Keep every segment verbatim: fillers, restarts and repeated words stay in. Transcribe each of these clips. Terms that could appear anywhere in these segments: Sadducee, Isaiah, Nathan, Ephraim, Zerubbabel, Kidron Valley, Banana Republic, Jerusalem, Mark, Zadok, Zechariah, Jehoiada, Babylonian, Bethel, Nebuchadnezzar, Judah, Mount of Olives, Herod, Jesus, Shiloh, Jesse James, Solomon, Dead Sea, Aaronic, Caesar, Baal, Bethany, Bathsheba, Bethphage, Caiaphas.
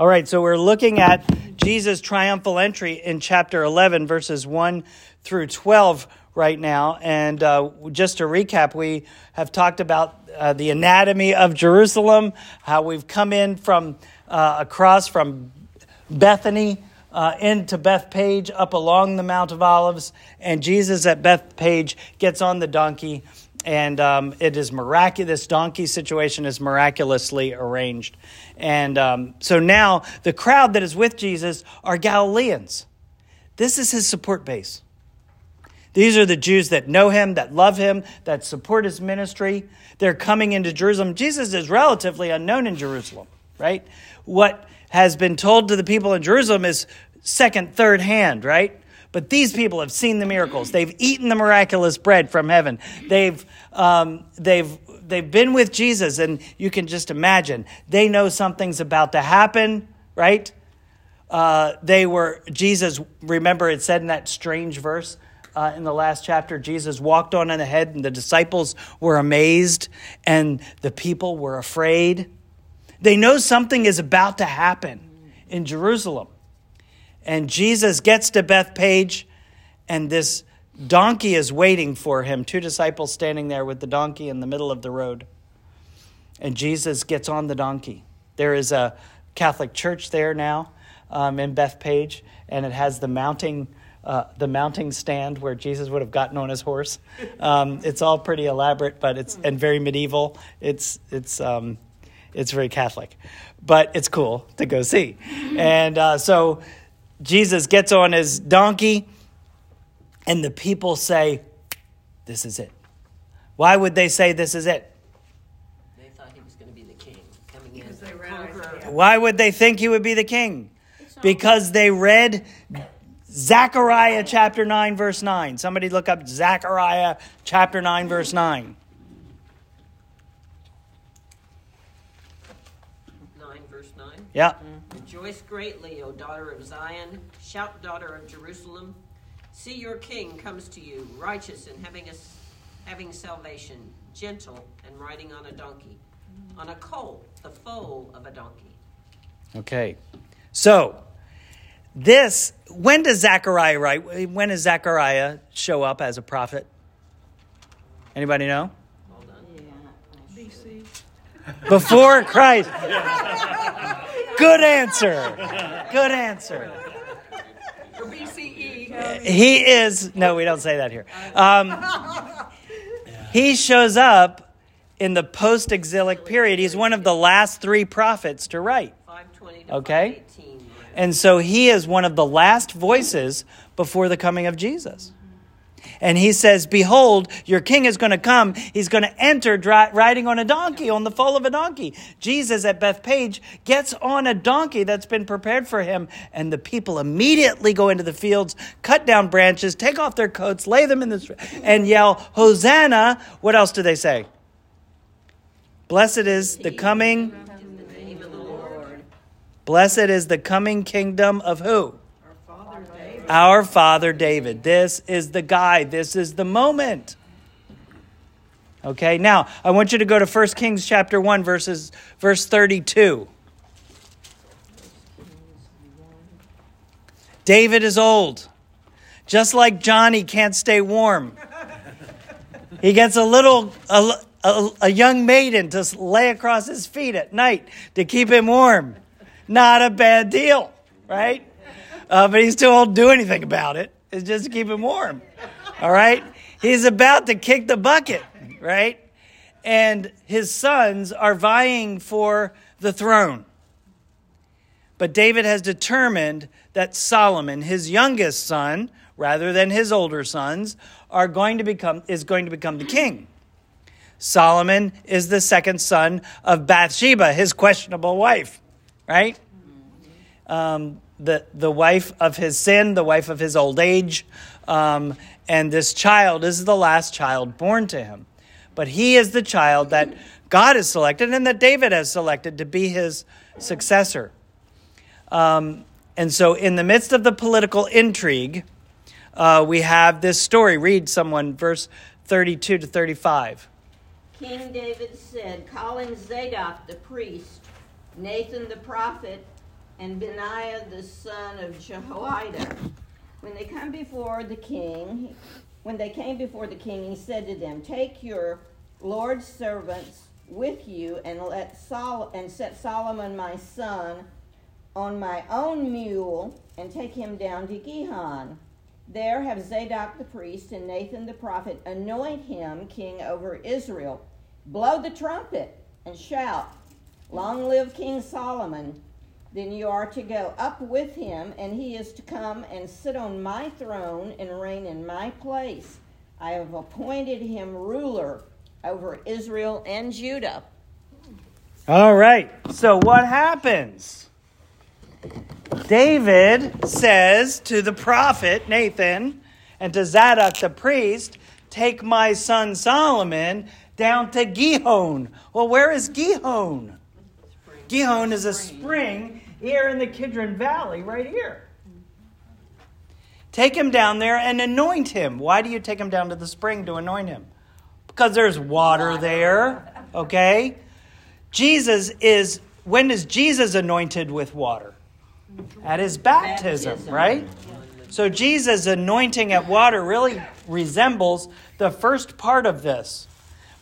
All right, so we're looking at Jesus' triumphal entry in chapter eleven, verses one through twelve right now. And uh, just to recap, we have talked about uh, the anatomy of Jerusalem, how we've come in from uh, across from Bethany uh, into Bethphage, up along the Mount of Olives, and Jesus at Bethphage gets on the donkey, and um, it is miraculous. This donkey situation is miraculously arranged. And um, so now the crowd that is with Jesus are Galileans. This is his support base. These are the Jews that know him, that love him, that support his ministry. They're coming into Jerusalem. Jesus is relatively unknown in Jerusalem, right? What has been told to the people in Jerusalem is second, third hand, right? But these people have seen the miracles. They've eaten the miraculous bread from heaven. They've um, they've they've been with Jesus, and you can just imagine they know something's about to happen, right? Uh, they were Jesus. Remember, it said in that strange verse uh, in the last chapter, Jesus walked on in the head, and the disciples were amazed, and the people were afraid. They know something is about to happen in Jerusalem. And Jesus gets to Bethphage, and this donkey is waiting for him. Two disciples standing there with the donkey in the middle of the road. And Jesus gets on the donkey. There is a Catholic church there now um, in Bethphage, and it has the mounting uh, the mounting stand where Jesus would have gotten on his horse. Um, it's all pretty elaborate, but it's and very medieval. It's it's. Um, It's very Catholic, but it's cool to go see. And uh, so Jesus gets on his donkey, and the people say, this is it. Why would they say this is it? They thought he was going to be the king coming in. Because they read Why would they think he would be the king? Because they read Zechariah chapter nine, verse nine. Somebody look up Zechariah chapter nine, verse nine. Yeah. Mm-hmm. Rejoice greatly, O daughter of Zion. Shout, daughter of Jerusalem. See, your king comes to you, righteous and having a, having salvation, gentle and riding on a donkey, on a colt, the foal of a donkey. Okay. So, this, when does Zechariah write? When does Zechariah show up as a prophet? Anybody know? Well done. Yeah. B C. Before Christ. Good answer. Good answer. Or B C E. He is... No, we don't say that here. Um, he shows up in the post-exilic period. He's one of the last three prophets to write. Okay? And so he is one of the last voices before the coming of Jesus. And he says, behold, your king is going to come. He's going to enter dry, riding on a donkey, on the foal of a donkey. Jesus at Bethphage gets on a donkey that's been prepared for him. And the people immediately go into the fields, cut down branches, take off their coats, lay them in the street, and yell, Hosanna. What else do they say? Blessed is the coming. In the name of the Lord. Blessed is the coming kingdom of who? Our Father David. This is the guy. This is the moment. Okay, now I want you to go to First Kings chapter one, verses verse thirty-two. David is old. Just like Johnny can't stay warm. He gets a little a, a, a young maiden to lay across his feet at night to keep him warm. Not a bad deal, right? Uh, but he's too old to do anything about it. It's just to keep him warm. All right? He's about to kick the bucket, right? And his sons are vying for the throne. But David has determined that Solomon, his youngest son, rather than his older sons, are going to become is going to become the king. Solomon is the second son of Bathsheba, his questionable wife, right? Um The, the wife of his sin, the wife of his old age. Um, and this child is the last child born to him. But he is the child that God has selected and that David has selected to be his successor. Um, and so in the midst of the political intrigue, uh, we have this story. Read someone, verse thirty-two to thirty-five. King David said, calling Zadok the priest, Nathan the prophet, and Benaiah the son of Jehoiada. When they come before the king, when they came before the king, he said to them, "Take your Lord's servants with you, and let Sol- and set Solomon my son on my own mule, and take him down to Gihon. There have Zadok the priest and Nathan the prophet anoint him king over Israel. Blow the trumpet and shout, 'Long live King Solomon!' Then you are to go up with him, and he is to come and sit on my throne and reign in my place. I have appointed him ruler over Israel and Judah." All right, so what happens? David says to the prophet Nathan and to Zadok the priest, "Take my son Solomon down to Gihon." Well, where is Gihon? Spring. Gihon is a spring here in the Kidron Valley, right here. Take him down there and anoint him. Why do you take him down to the spring to anoint him? Because there's water there, okay? Jesus is, when is Jesus anointed with water? At his baptism, baptism. Right? So Jesus' anointing at water really resembles the first part of this.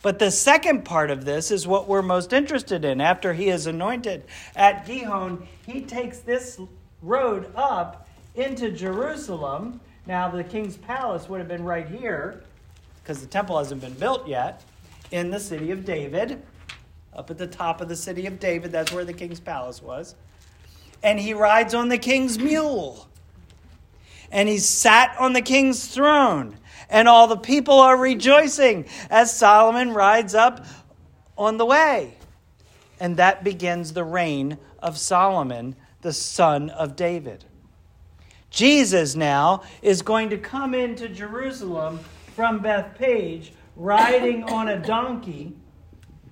But the second part of this is what we're most interested in. After he is anointed at Gihon, he takes this road up into Jerusalem. Now, the king's palace would have been right here, because the temple hasn't been built yet, in the city of David, up at the top of the city of David. That's where the king's palace was. And he rides on the king's mule. And he sat on the king's throne. And all the people are rejoicing as Solomon rides up on the way. And that begins the reign of Solomon, the son of David. Jesus now is going to come into Jerusalem from Bethphage, riding on a donkey.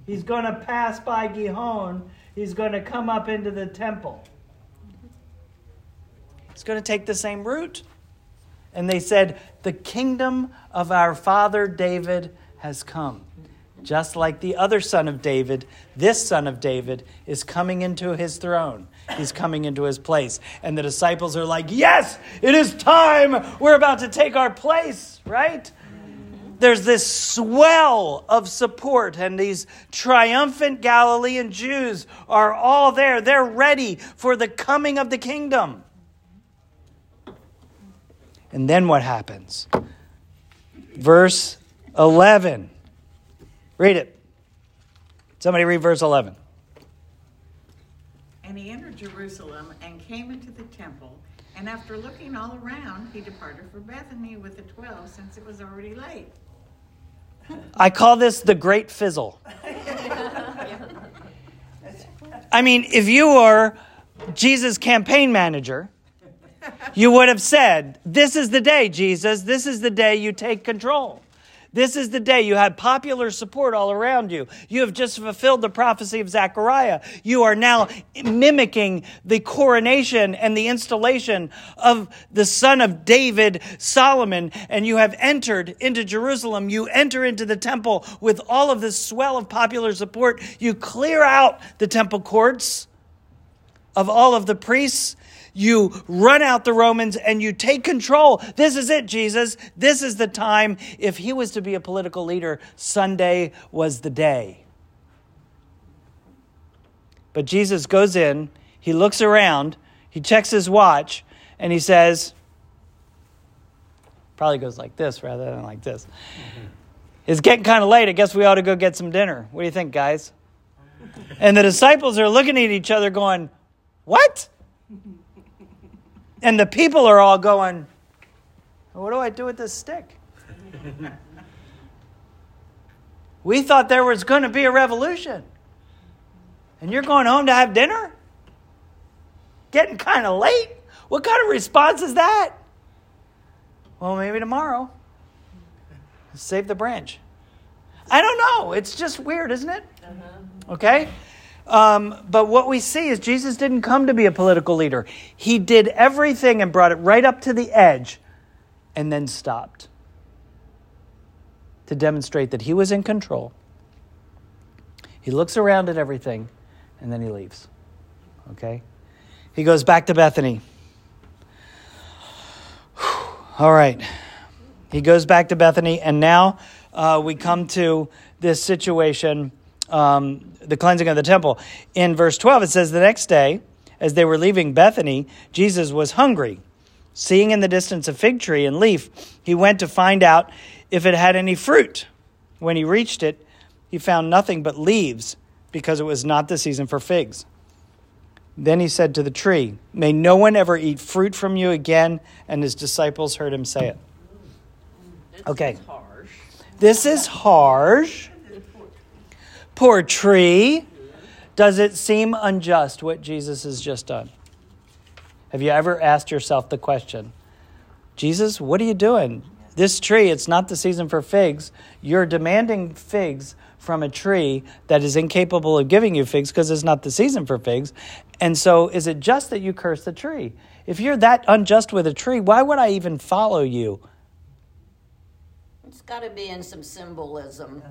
He's going to pass by Gihon. He's going to come up into the temple. It's going to take the same route. And they said, "The kingdom of our father David has come." Just like the other son of David, this son of David is coming into his throne. He's coming into his place. And the disciples are like, "Yes, it is time. We're about to take our place," right? There's this swell of support, and these triumphant Galilean Jews are all there. They're ready for the coming of the kingdom. And then what happens? Verse eleven. Read it. Somebody read verse eleven. "And he entered Jerusalem and came into the temple. And after looking all around, he departed for Bethany with the twelve, since it was already late." I call this the great fizzle. I mean, if you were Jesus' campaign manager, you would have said, "This is the day, Jesus. This is the day you take control. This is the day you have popular support all around you. You have just fulfilled the prophecy of Zechariah. You are now mimicking the coronation and the installation of the son of David, Solomon, and you have entered into Jerusalem. You enter into the temple with all of this swell of popular support. You clear out the temple courts of all of the priests. You run out the Romans and you take control. This is it, Jesus. This is the time." If he was to be a political leader, Sunday was the day. But Jesus goes in, he looks around, he checks his watch, and he says, probably goes like this rather than like this. Mm-hmm. "It's getting kind of late. I guess we ought to go get some dinner. What do you think, guys?" And the disciples are looking at each other going, "What?" And the people are all going, "What do I do with this stick?" We thought there was going to be a revolution. And you're going home to have dinner? Getting kind of late? What kind of response is that? "Well, maybe tomorrow. Save the branch." I don't know. It's just weird, isn't it? Uh-huh. Okay? Um, but what we see is Jesus didn't come to be a political leader. He did everything and brought it right up to the edge and then stopped to demonstrate that he was in control. He looks around at everything and then he leaves. Okay? He goes back to Bethany. Whew. All right. He goes back to Bethany, and now uh, we come to this situation, um, the cleansing of the temple. In verse twelve, it says, the next day, as they were leaving Bethany, Jesus was hungry. Seeing in the distance a fig tree and leaf, he went to find out if it had any fruit. When he reached it, he found nothing but leaves, because it was not the season for figs. Then he said to the tree, may no one ever eat fruit from you again. And his disciples heard him say it. Okay. This is harsh. This is harsh. Poor tree. Does it seem unjust what Jesus has just done? Have you ever asked yourself the question, Jesus, what are you doing? This tree, it's not the season for figs. You're demanding figs from a tree that is incapable of giving you figs because it's not the season for figs. And so is it just that you curse the tree? If you're that unjust with a tree, why would I even follow you? It's got to be in some symbolism.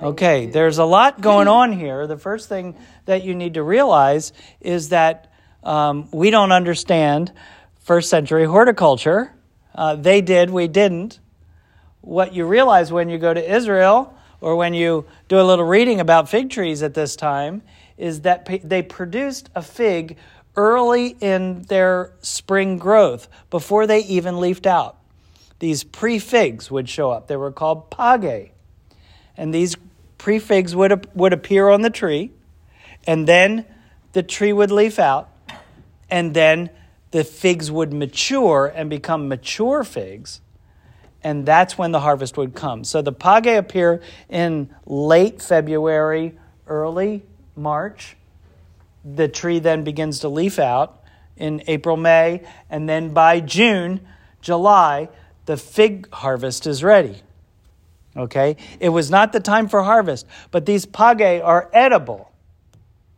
Okay, there's a lot going on here. The first thing that you need to realize is that um, we don't understand first century horticulture. Uh, they did, we didn't. What you realize when you go to Israel or when you do a little reading about fig trees at this time is that p- they produced a fig early in their spring growth before they even leafed out. These pre-figs would show up. They were called pagae. And these prefigs would would appear on the tree, and then the tree would leaf out, and then the figs would mature and become mature figs, and that's when the harvest would come. So the pagae appear in late February, early March. The tree then begins to leaf out in April, May, and then by June, July, the fig harvest is ready. Okay, it was not the time for harvest, but these pagae are edible.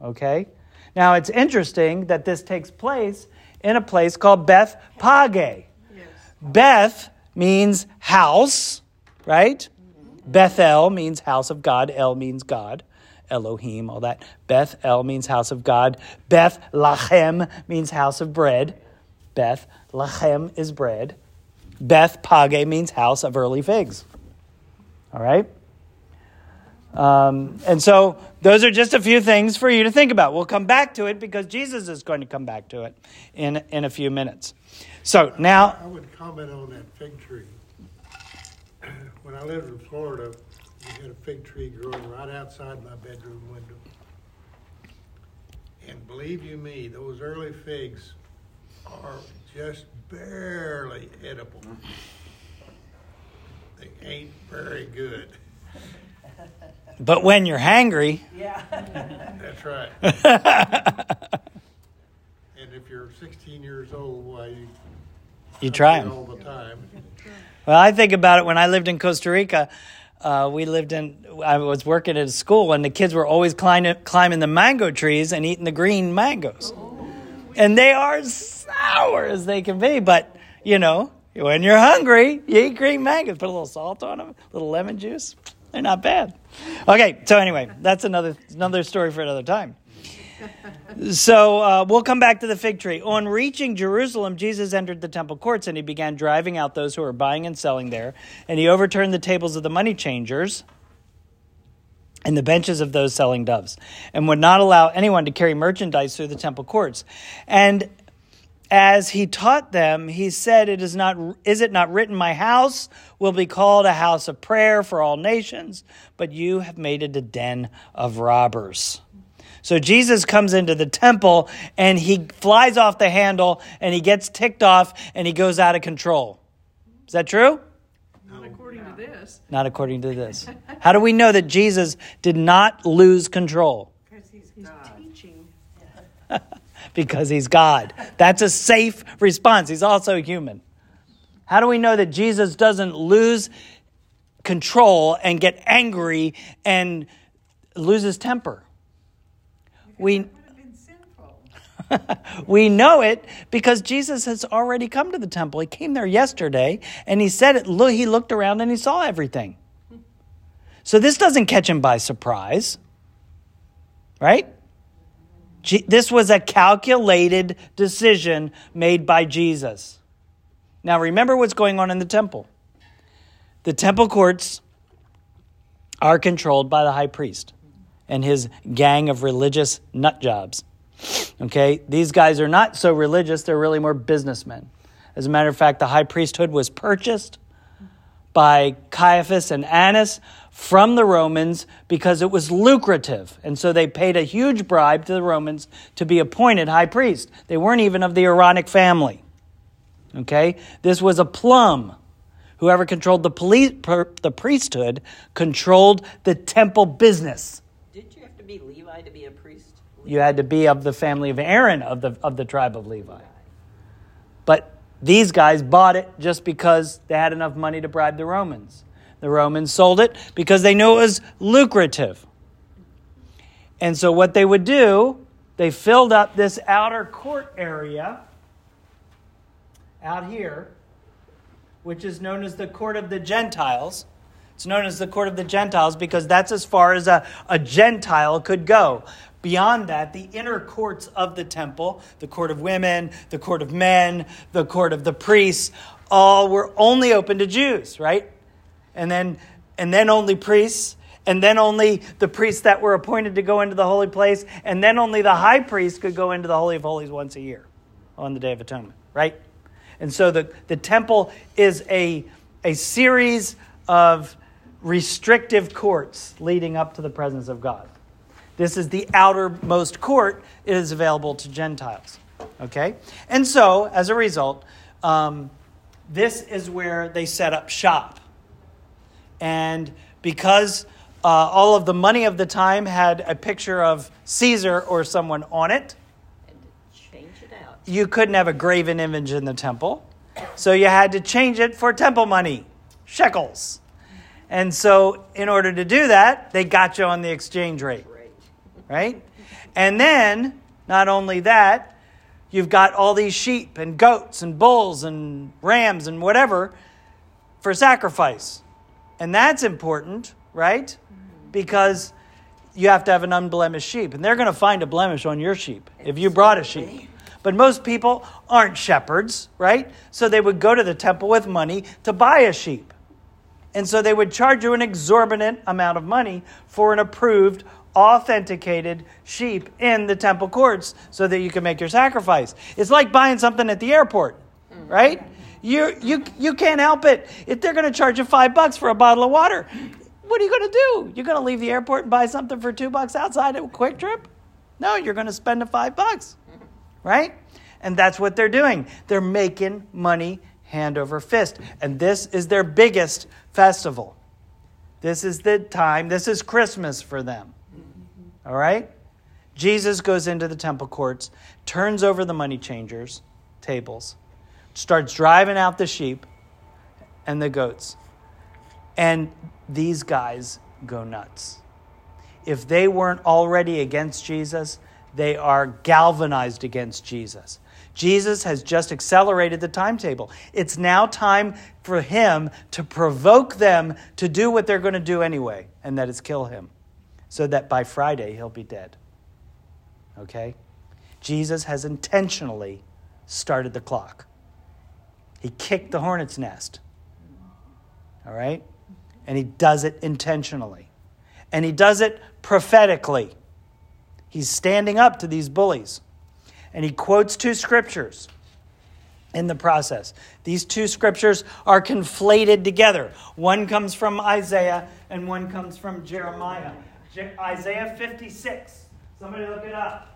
Okay, now it's interesting that this takes place in a place called Bethphage. Yes. Beth means house, right? Mm-hmm. Bethel means house of God. El means God, Elohim, all that. Bethel means house of God. Beth Lachem means house of bread. Beth Lachem is bread. Bethphage means house of early figs. All right? Um, and so those are just a few things for you to think about. We'll come back to it because Jesus is going to come back to it in, in a few minutes. So now... I would comment on that fig tree. When I lived in Florida, we had a fig tree growing right outside my bedroom window. And believe you me, those early figs are just barely edible. They ain't very good. But when you're hangry. Yeah. That's right. And if you're sixteen years old, why you, you try them all the time. Well, I think about it when I lived in Costa Rica. Uh, we lived in, I was working at a school, and the kids were always climbing, climbing the mango trees and eating the green mangoes. Oh. And they are sour as they can be, but, you know. When you're hungry, you eat green mangoes. Put a little salt on them, a little lemon juice. They're not bad. Okay, so anyway, that's another another story for another time. So uh, we'll come back to the fig tree. On reaching Jerusalem, Jesus entered the temple courts, and he began driving out those who were buying and selling there. And he overturned the tables of the money changers and the benches of those selling doves, and would not allow anyone to carry merchandise through the temple courts. And as he taught them, he said, "It is not, is it not written, my house will be called a house of prayer for all nations, but you have made it a den of robbers." So Jesus comes into the temple, and he flies off the handle, and he gets ticked off, and he goes out of control. Is that true? Not according to this. Not according to this. How do we know that Jesus did not lose control? Because he's, he's teaching. Because he's God. That's a safe response. He's also human. How do we know that Jesus doesn't lose control and get angry and lose his temper? We, that would have been sinful. We know it because Jesus has already come to the temple. He came there yesterday, and he said it. Look, he looked around and he saw everything. So this doesn't catch him by surprise, right? This was a calculated decision made by Jesus. Now, remember what's going on in the temple. The temple courts are controlled by the high priest and his gang of religious nut jobs. Okay, these guys are not so religious. They're really more businessmen. As a matter of fact, the high priesthood was purchased by Caiaphas and Annas from the Romans because it was lucrative. And so they paid a huge bribe to the Romans to be appointed high priest. They weren't even of the Aaronic family. Okay, this was a plum. Whoever controlled the police, per, the priesthood controlled the temple business. Did you have to be Levi to be a priest? Levi? You had to be of the family of Aaron, of the of the tribe of Levi. But these guys bought it just because they had enough money to bribe the Romans. The Romans sold it because they knew it was lucrative. And so what they would do, they filled up this outer court area out here, which is known as the court of the Gentiles. It's known as the court of the Gentiles because that's as far as a, a Gentile could go. Beyond that, the inner courts of the temple, the court of women, the court of men, the court of the priests, all were only open to Jews, right? And then, and then only priests, and then only the priests that were appointed to go into the holy place, and then only the high priest could go into the Holy of Holies once a year on the Day of Atonement, right? And so the, the temple is a, a series of restrictive courts leading up to the presence of God. This is the outermost court. It is available to Gentiles. Okay? And so, as a result, um, this is where they set up shop. And because uh, all of the money of the time had a picture of Caesar or someone on it, you couldn't have a graven image in the temple, so you had to change it for temple money, shekels. And so in order to do that, they got you on the exchange rate, right? And then, not only that, you've got all these sheep and goats and bulls and rams and whatever for sacrifice. And that's important, right? Because you have to have an unblemished sheep, and they're going to find a blemish on your sheep if you brought a sheep. But most people aren't shepherds, right? So they would go to the temple with money to buy a sheep. And so they would charge you an exorbitant amount of money for an approved, authenticated sheep in the temple courts so that you can make your sacrifice. It's like buying something at the airport, right? You you you can't help it. If they're going to charge you five bucks for a bottle of water, what are you going to do? You're going to leave the airport and buy something for two bucks outside at Quick Trip? No, you're going to spend the five bucks. Right? And that's what they're doing. They're making money hand over fist. And this is their biggest festival. This is the time. This is Christmas for them. All right? Jesus goes into the temple courts, turns over the money changers' tables, starts driving out the sheep and the goats. And these guys go nuts. If they weren't already against Jesus, they are galvanized against Jesus. Jesus has just accelerated the timetable. It's now time for him to provoke them to do what they're going to do anyway, and that is kill him, so that by Friday he'll be dead. Okay? Jesus has intentionally started the clock. He kicked the hornet's nest. All right? And he does it intentionally. And he does it prophetically. He's standing up to these bullies. And he quotes two scriptures in the process. These two scriptures are conflated together. One comes from Isaiah and one comes from Jeremiah. Je- Isaiah fifty-six. Somebody look it up.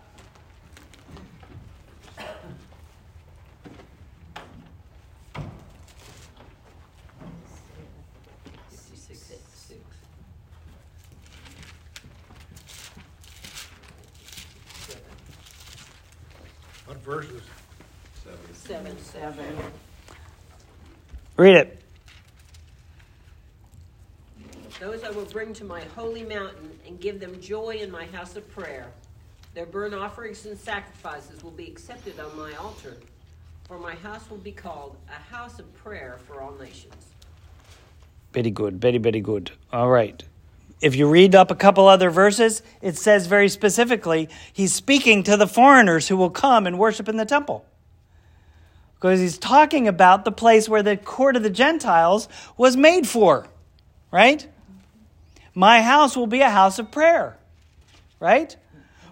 What verses? Seven. Seven, seven. Read it. Those I will bring to my holy mountain and give them joy in my house of prayer. Their burnt offerings and sacrifices will be accepted on my altar, for my house will be called a house of prayer for all nations. Very good, very, very good. All right. If you read up a couple other verses, it says very specifically, he's speaking to the foreigners who will come and worship in the temple. Because he's talking about the place where the court of the Gentiles was made for, right? My house will be a house of prayer, right?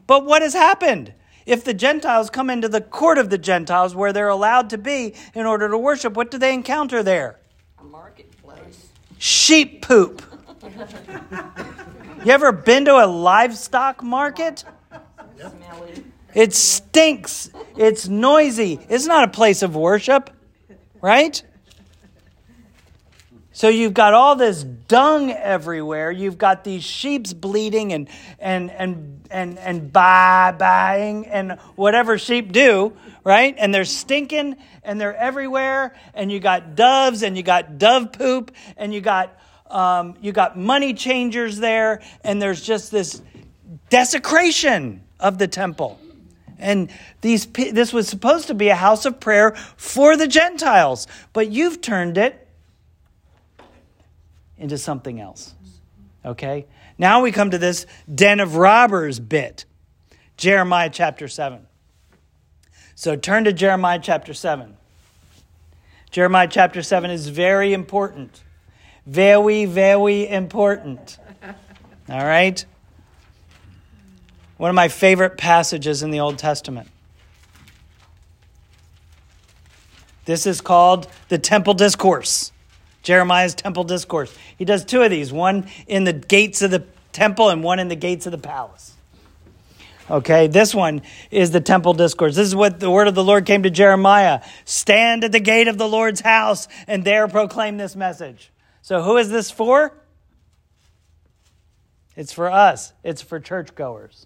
But what has happened? If the Gentiles come into the court of the Gentiles where they're allowed to be in order to worship, what do they encounter there? A marketplace. Sheep poop. You ever been to a livestock market? Yep. It stinks. It's noisy. It's not a place of worship, right? So you've got all this dung everywhere. You've got these sheeps bleating and and and and and baa-baaing and whatever sheep do, right? And they're stinking and they're everywhere. And you got doves and you got dove poop and you got um, you got money changers there. And there's just this desecration of the temple. And these this was supposed to be a house of prayer for the Gentiles, but you've turned it into something else. Okay? Now we come to this den of robbers bit. Jeremiah chapter seven. So turn to Jeremiah chapter seven. Jeremiah chapter seven is very important. Very, very important. All right? One of my favorite passages in the Old Testament. This is called the Temple Discourse. Jeremiah's Temple Discourse. He does two of these, one in the gates of the temple and one in the gates of the palace. Okay, this one is the Temple Discourse. This is what the word of the Lord came to Jeremiah. Stand at the gate of the Lord's house and there proclaim this message. So who is this for? It's for us. It's for churchgoers.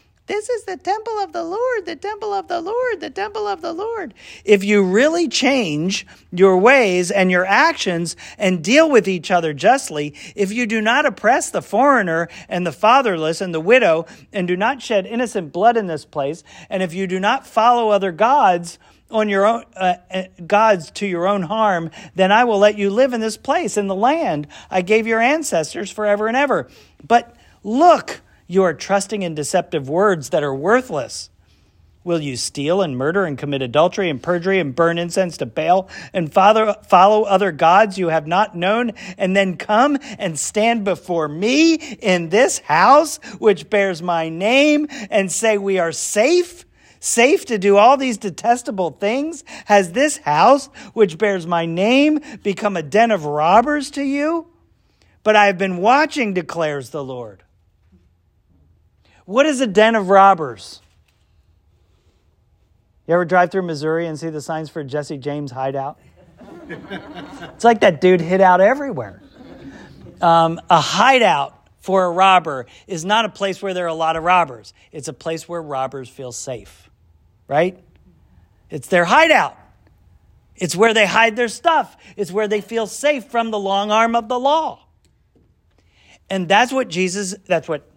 this is the temple of the Lord, the temple of the Lord, the temple of the Lord. If you really change your ways and your actions and deal with each other justly, if you do not oppress the foreigner and the fatherless and the widow and do not shed innocent blood in this place, and if you do not follow other gods on your own uh, gods to your own harm, then I will let you live in this place, in the land I gave your ancestors forever and ever. But look, you are trusting in deceptive words that are worthless. Will you steal and murder and commit adultery and perjury and burn incense to Baal and father, follow other gods you have not known and then come and stand before me in this house which bears my name and say we are safe? Safe to do all these detestable things? Has this house which bears my name become a den of robbers to you? But I have been watching, declares the Lord. What is a den of robbers? You ever drive through Missouri and see the signs for Jesse James hideout? It's like that dude hid out everywhere. Um, a hideout for a robber is not a place where there are a lot of robbers. It's a place where robbers feel safe, right? It's their hideout. It's where they hide their stuff. It's where they feel safe from the long arm of the law. And that's what Jesus, that's what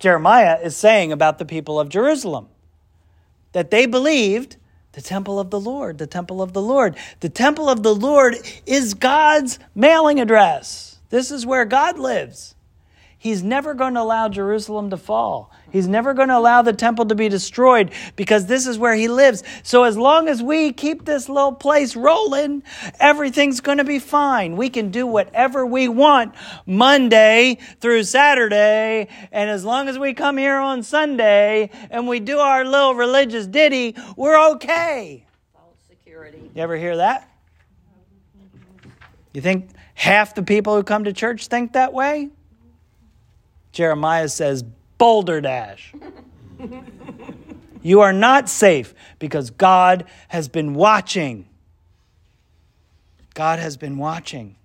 Jeremiah is saying about the people of Jerusalem, that they believed the temple of the Lord, the temple of the Lord. The temple of the Lord is God's mailing address. This is where God lives. He's never going to allow Jerusalem to fall. He's never going to allow the temple to be destroyed because this is where he lives. So as long as we keep this little place rolling, everything's going to be fine. We can do whatever we want Monday through Saturday. And as long as we come here on Sunday and we do our little religious ditty, we're okay. False security. You ever hear that? You think half the people who come to church think that way? Jeremiah says, boulder dash. You are not safe because God has been watching. God has been watching.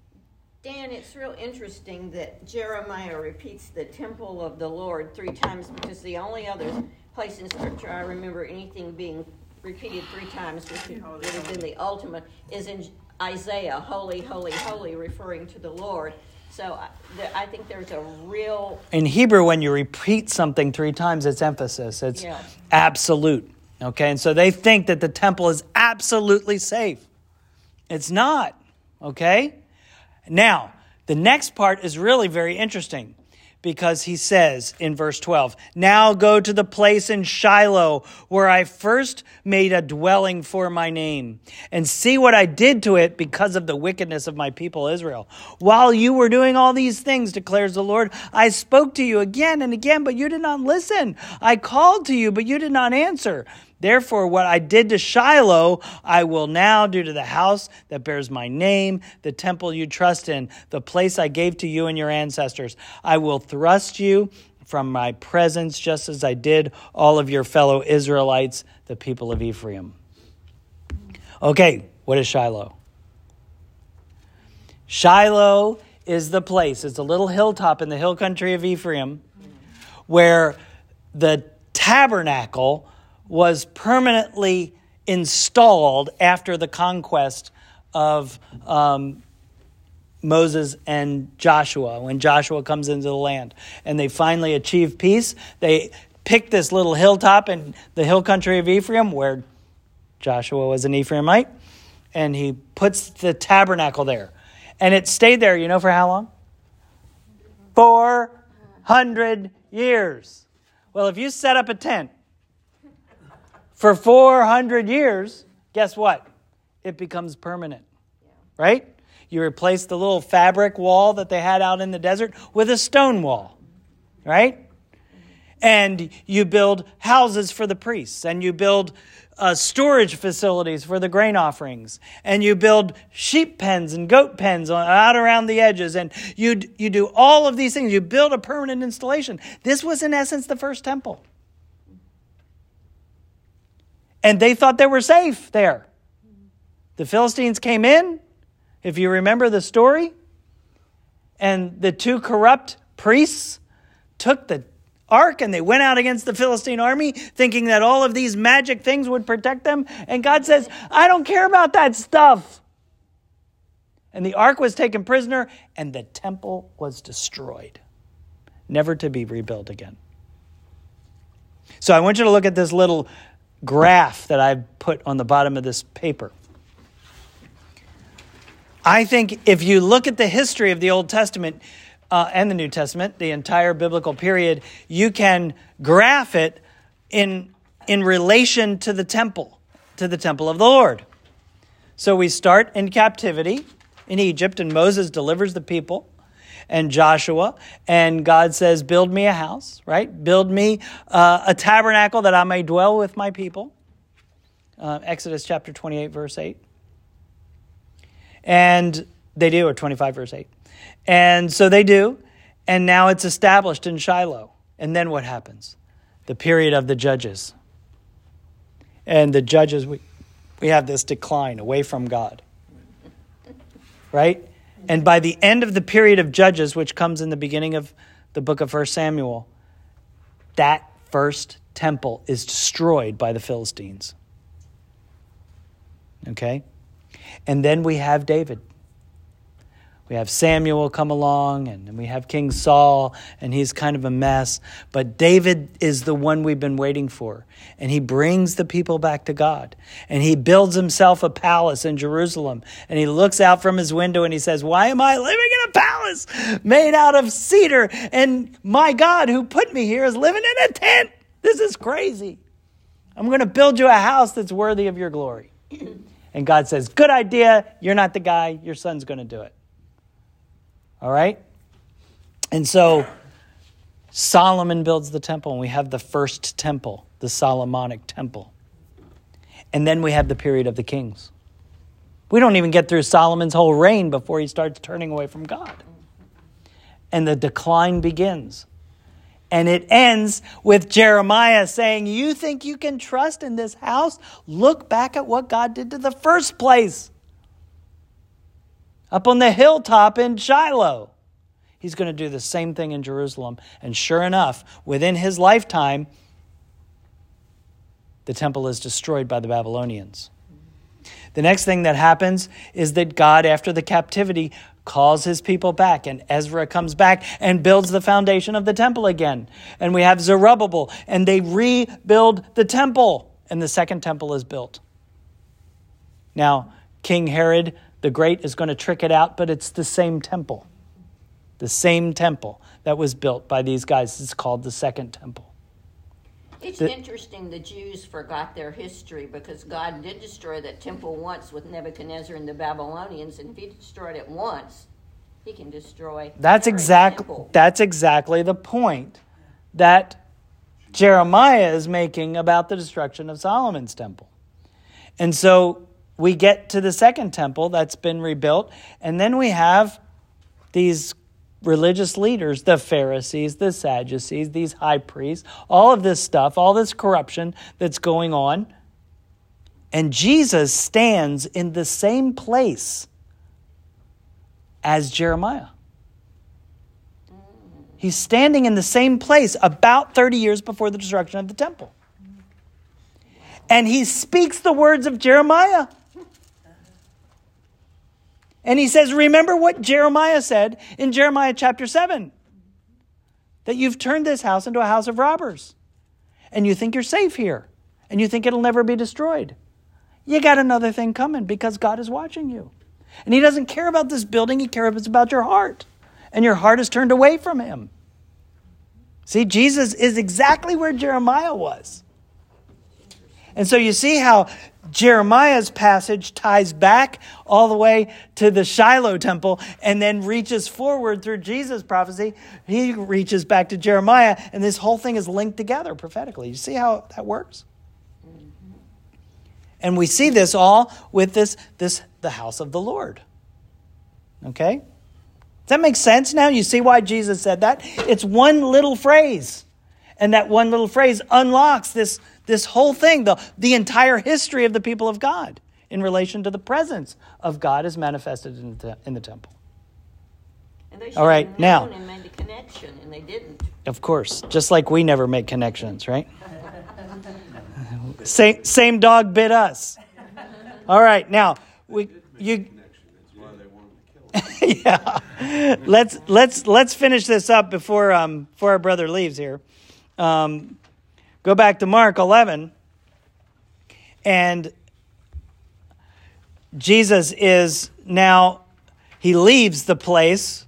Dan, it's real interesting that Jeremiah repeats the temple of the Lord three times because the only other place in Scripture I remember anything being repeated three times, which would have been the ultimate, is in Isaiah, holy, holy, holy, referring to the Lord. So I think there's a real... In Hebrew, when you repeat something three times, it's emphasis. It's yeah. absolute. Okay, and so they think that the temple is absolutely safe. It's not. Okay? Now, the next part is really very interesting because he says in verse twelve, "Now go to the place in Shiloh where I first made a dwelling for my name, and see what I did to it because of the wickedness of my people Israel. While you were doing all these things, declares the Lord, I spoke to you again and again, but you did not listen. I called to you, but you did not answer. Therefore, what I did to Shiloh, I will now do to the house that bears my name, the temple you trust in, the place I gave to you and your ancestors. I will thrust you from my presence, just as I did all of your fellow Israelites, the people of Ephraim." Okay, what is Shiloh? Shiloh is the place. It's a little hilltop in the hill country of Ephraim where the tabernacle was permanently installed after the conquest of um, Moses and Joshua, when Joshua comes into the land. And they finally achieve peace. They pick this little hilltop in the hill country of Ephraim, where Joshua was an Ephraimite, and he puts the tabernacle there. And it stayed there, you know, for how long? four hundred years. Well, if you set up a tent for four hundred years, guess what? It becomes permanent, right? You replace the little fabric wall that they had out in the desert with a stone wall, right? And you build houses for the priests, and you build uh, storage facilities for the grain offerings, and you build sheep pens and goat pens on, out around the edges, and you you do all of these things. You build a permanent installation. This was, in essence, the first temple. And they thought they were safe there. The Philistines came in, if you remember the story, and the two corrupt priests took the ark and they went out against the Philistine army thinking that all of these magic things would protect them. And God says, I don't care about that stuff. And the ark was taken prisoner and the temple was destroyed, never to be rebuilt again. So I want you to look at this little graph that I've put on the bottom of this paper. I think if you look at the history of the Old Testament uh, and the New Testament, the entire biblical period, you can graph it in in relation to the temple, to the temple of the Lord. So we start in captivity in Egypt, and Moses delivers the people and Joshua, and God says, build me a house, right? Build me uh, a tabernacle that I may dwell with my people. Uh, Exodus chapter twenty-eight, verse eight. And they do, or twenty-five, verse eight. And so they do, and now it's established in Shiloh. And then what happens? The period of the judges. And the judges, we, we have this decline away from God, right? And by the end of the period of Judges, which comes in the beginning of the book of First Samuel, that first temple is destroyed by the Philistines. Okay? And then we have David. We have Samuel come along, and we have King Saul, and he's kind of a mess. But David is the one we've been waiting for, and he brings the people back to God. And he builds himself a palace in Jerusalem, and he looks out from his window and he says, why am I living in a palace made out of cedar? And my God who put me here is living in a tent. This is crazy. I'm going to build you a house that's worthy of your glory. And God says, good idea. You're not the guy. Your son's going to do it. All right? And so Solomon builds the temple, and we have the first temple, the Solomonic temple. And then we have the period of the kings. We don't even get through Solomon's whole reign before he starts turning away from God. And the decline begins. And it ends with Jeremiah saying, you think you can trust in this house? Look back at what God did to the first place. Up on the hilltop in Shiloh. He's going to do the same thing in Jerusalem. And sure enough, within his lifetime, the temple is destroyed by the Babylonians. The next thing that happens is that God, after the captivity, calls his people back, and Ezra comes back and builds the foundation of the temple again. And we have Zerubbabel, and they rebuild the temple, and the second temple is built. Now, King Herod the Great is going to trick it out, but it's the same temple. The same temple that was built by these guys. It's called the Second Temple. It's the, interesting the Jews forgot their history, because God did destroy that temple once with Nebuchadnezzar and the Babylonians, and if he destroyed it once, he can destroy that's exactly temple. That's exactly the point that Jeremiah is making about the destruction of Solomon's temple. And so we get to the second temple that's been rebuilt, and then we have these religious leaders, the Pharisees, the Sadducees, these high priests, all of this stuff, all this corruption that's going on. And Jesus stands in the same place as Jeremiah. He's standing in the same place about thirty years before the destruction of the temple. And he speaks the words of Jeremiah. And he says, remember what Jeremiah said in Jeremiah chapter seven, that you've turned this house into a house of robbers, and you think you're safe here, and you think it'll never be destroyed. You got another thing coming, because God is watching you. And he doesn't care about this building. He cares about your heart, and your heart is turned away from him. See, Jesus is exactly where Jeremiah was. And so you see how Jeremiah's passage ties back all the way to the Shiloh temple and then reaches forward through Jesus' prophecy. He reaches back to Jeremiah, and this whole thing is linked together prophetically. You see how that works? And we see this all with this, this the house of the Lord. Okay? Does that make sense now? You see why Jesus said that? It's one little phrase. And that one little phrase unlocks this This whole thing, the, the entire history of the people of God in relation to the presence of God is manifested in the, in the temple. And they should All right, have known now, and made a connection, and they didn't. Of course, just like we never make connections, right? same, same dog bit us. All right, now we you. yeah, let's let's let's finish this up before um before our brother leaves here. Um, Go back to Mark eleven, and Jesus is now, he leaves the place.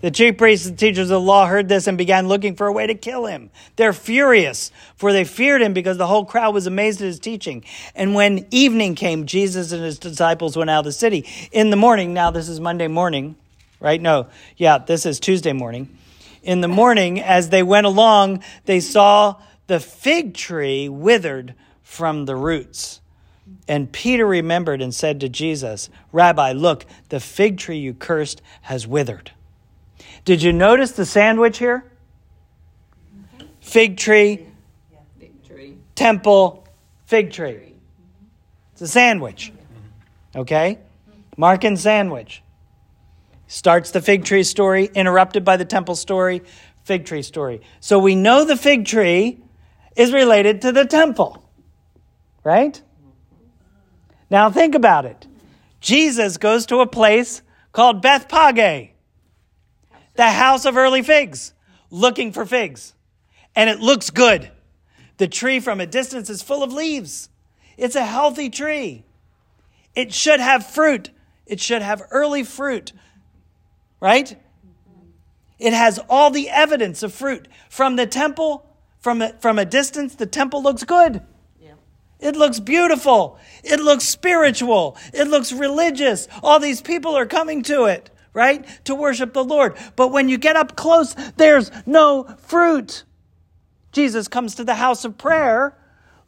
The chief priests and teachers of the law heard this and began looking for a way to kill him. They're furious, for they feared him, because the whole crowd was amazed at his teaching. And when evening came, Jesus and his disciples went out of the city. In the morning, now this is Monday morning, right? No, yeah, this is Tuesday morning. In the morning, as they went along, they saw the fig tree withered from the roots. And Peter remembered and said to Jesus, Rabbi, look, the fig tree you cursed has withered. Did you notice the sandwich here? Fig tree, temple, fig tree. It's a sandwich. Okay? Mark and sandwich. Starts the fig tree story, interrupted by the temple story, fig tree story. So we know the fig tree is related to the temple, right? Now think about it. Jesus goes to a place called Bethphage, the house of early figs, looking for figs. And it looks good. The tree from a distance is full of leaves. It's a healthy tree. It should have fruit. It should have early fruit, right? It has all the evidence of fruit from the temple. From a, from a distance, the temple looks good. Yeah. It looks beautiful. It looks spiritual. It looks religious. All these people are coming to it, right? To worship the Lord. But when you get up close, there's no fruit. Jesus comes to the house of prayer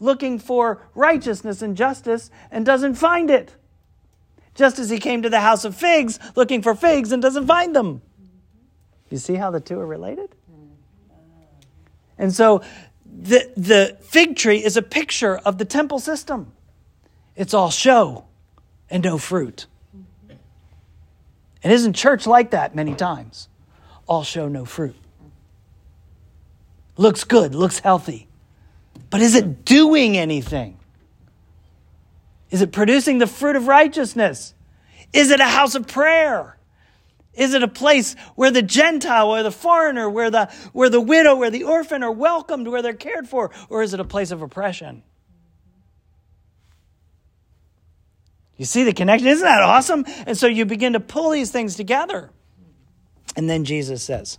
looking for righteousness and justice and doesn't find it. Just as he came to the house of figs looking for figs and doesn't find them. You see how the two are related? And so the the fig tree is a picture of the temple system. It's all show and no fruit. And isn't church like that many times? All show, no fruit. Looks good, looks healthy. But is it doing anything? Is it producing the fruit of righteousness? Is it a house of prayer? Is it a place where the Gentile or the foreigner, where the, where the widow, where the orphan are welcomed, where they're cared for? Or is it a place of oppression? You see the connection? Isn't that awesome? And so you begin to pull these things together. And then Jesus says,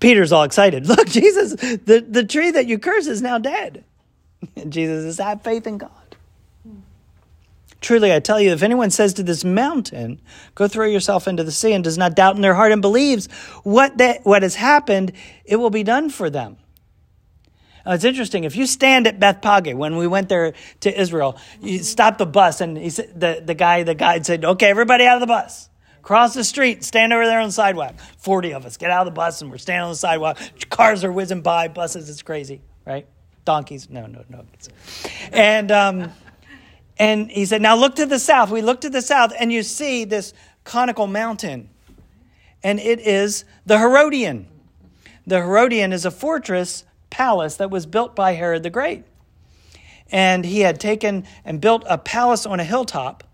Peter's all excited. Look, Jesus, the, the tree that you curse is now dead. And Jesus says, have faith in God. Truly, I tell you, if anyone says to this mountain, go throw yourself into the sea, and does not doubt in their heart and believes what that what has happened, it will be done for them. Now, it's interesting. If you stand at Bethphage, when we went there to Israel, you stop the bus, and he said, the, the guy, the guide said, okay, everybody out of the bus. Cross the street, stand over there on the sidewalk. forty of us get out of the bus, and we're standing on the sidewalk. Cars are whizzing by, buses, it's crazy, right? Donkeys, no, no, no. And um, and he said, now look to the south. We look to the south, and you see this conical mountain. And it is the Herodian. The Herodian is a fortress palace that was built by Herod the Great. And he had taken and built a palace on a hilltop.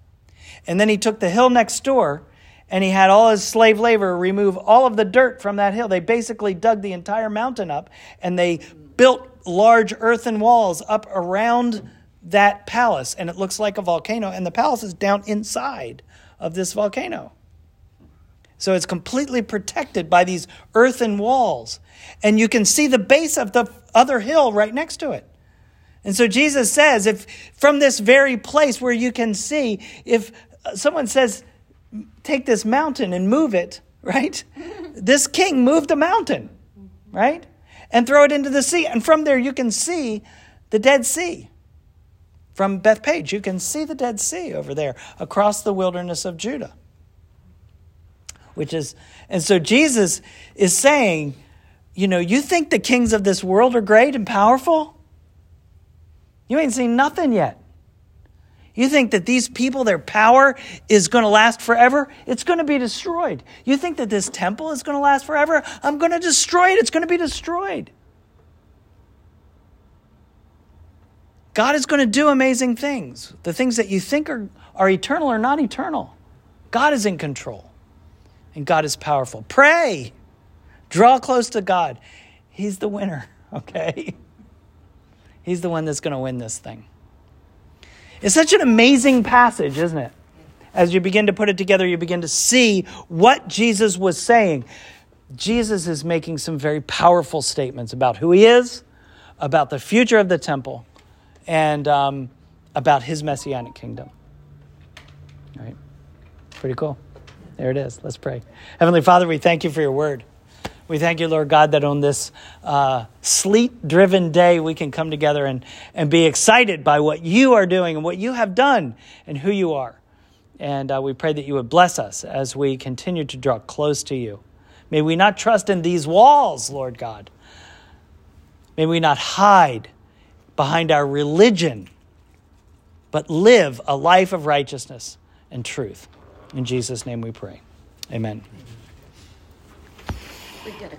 And then he took the hill next door, and he had all his slave labor remove all of the dirt from that hill. They basically dug the entire mountain up, and they built large earthen walls up around that palace. And it looks like a volcano, and the palace is down inside of this volcano. So it's completely protected by these earthen walls. And you can see the base of the other hill right next to it. And so Jesus says, if from this very place where you can see, if someone says, take this mountain and move it, right? This king moved the mountain, right? And throw it into the sea. And from there you can see the Dead Sea. From Bethphage, you can see the Dead Sea over there across the wilderness of Judah. Which is, and so Jesus is saying, you know, you think the kings of this world are great and powerful? You ain't seen nothing yet. You think that these people, their power is going to last forever? It's going to be destroyed. You think that this temple is going to last forever? I'm going to destroy it. It's going to be destroyed. God is going to do amazing things. The things that you think are, are eternal are not eternal. God is in control, and God is powerful. Pray. Draw close to God. He's the winner, okay? He's the one that's going to win this thing. It's such an amazing passage, isn't it? As you begin to put it together, you begin to see what Jesus was saying. Jesus is making some very powerful statements about who he is, about the future of the temple, and um, about his messianic kingdom. All right, pretty cool. There it is. Let's pray. Heavenly Father, we thank you for your word. We thank you, Lord God, that on this uh, sleet-driven day, we can come together and, and be excited by what you are doing and what you have done and who you are. And uh, we pray that you would bless us as we continue to draw close to you. May we not trust in these walls, Lord God. May we not hide behind our religion, but live a life of righteousness and truth. In Jesus' name we pray. Amen. We did a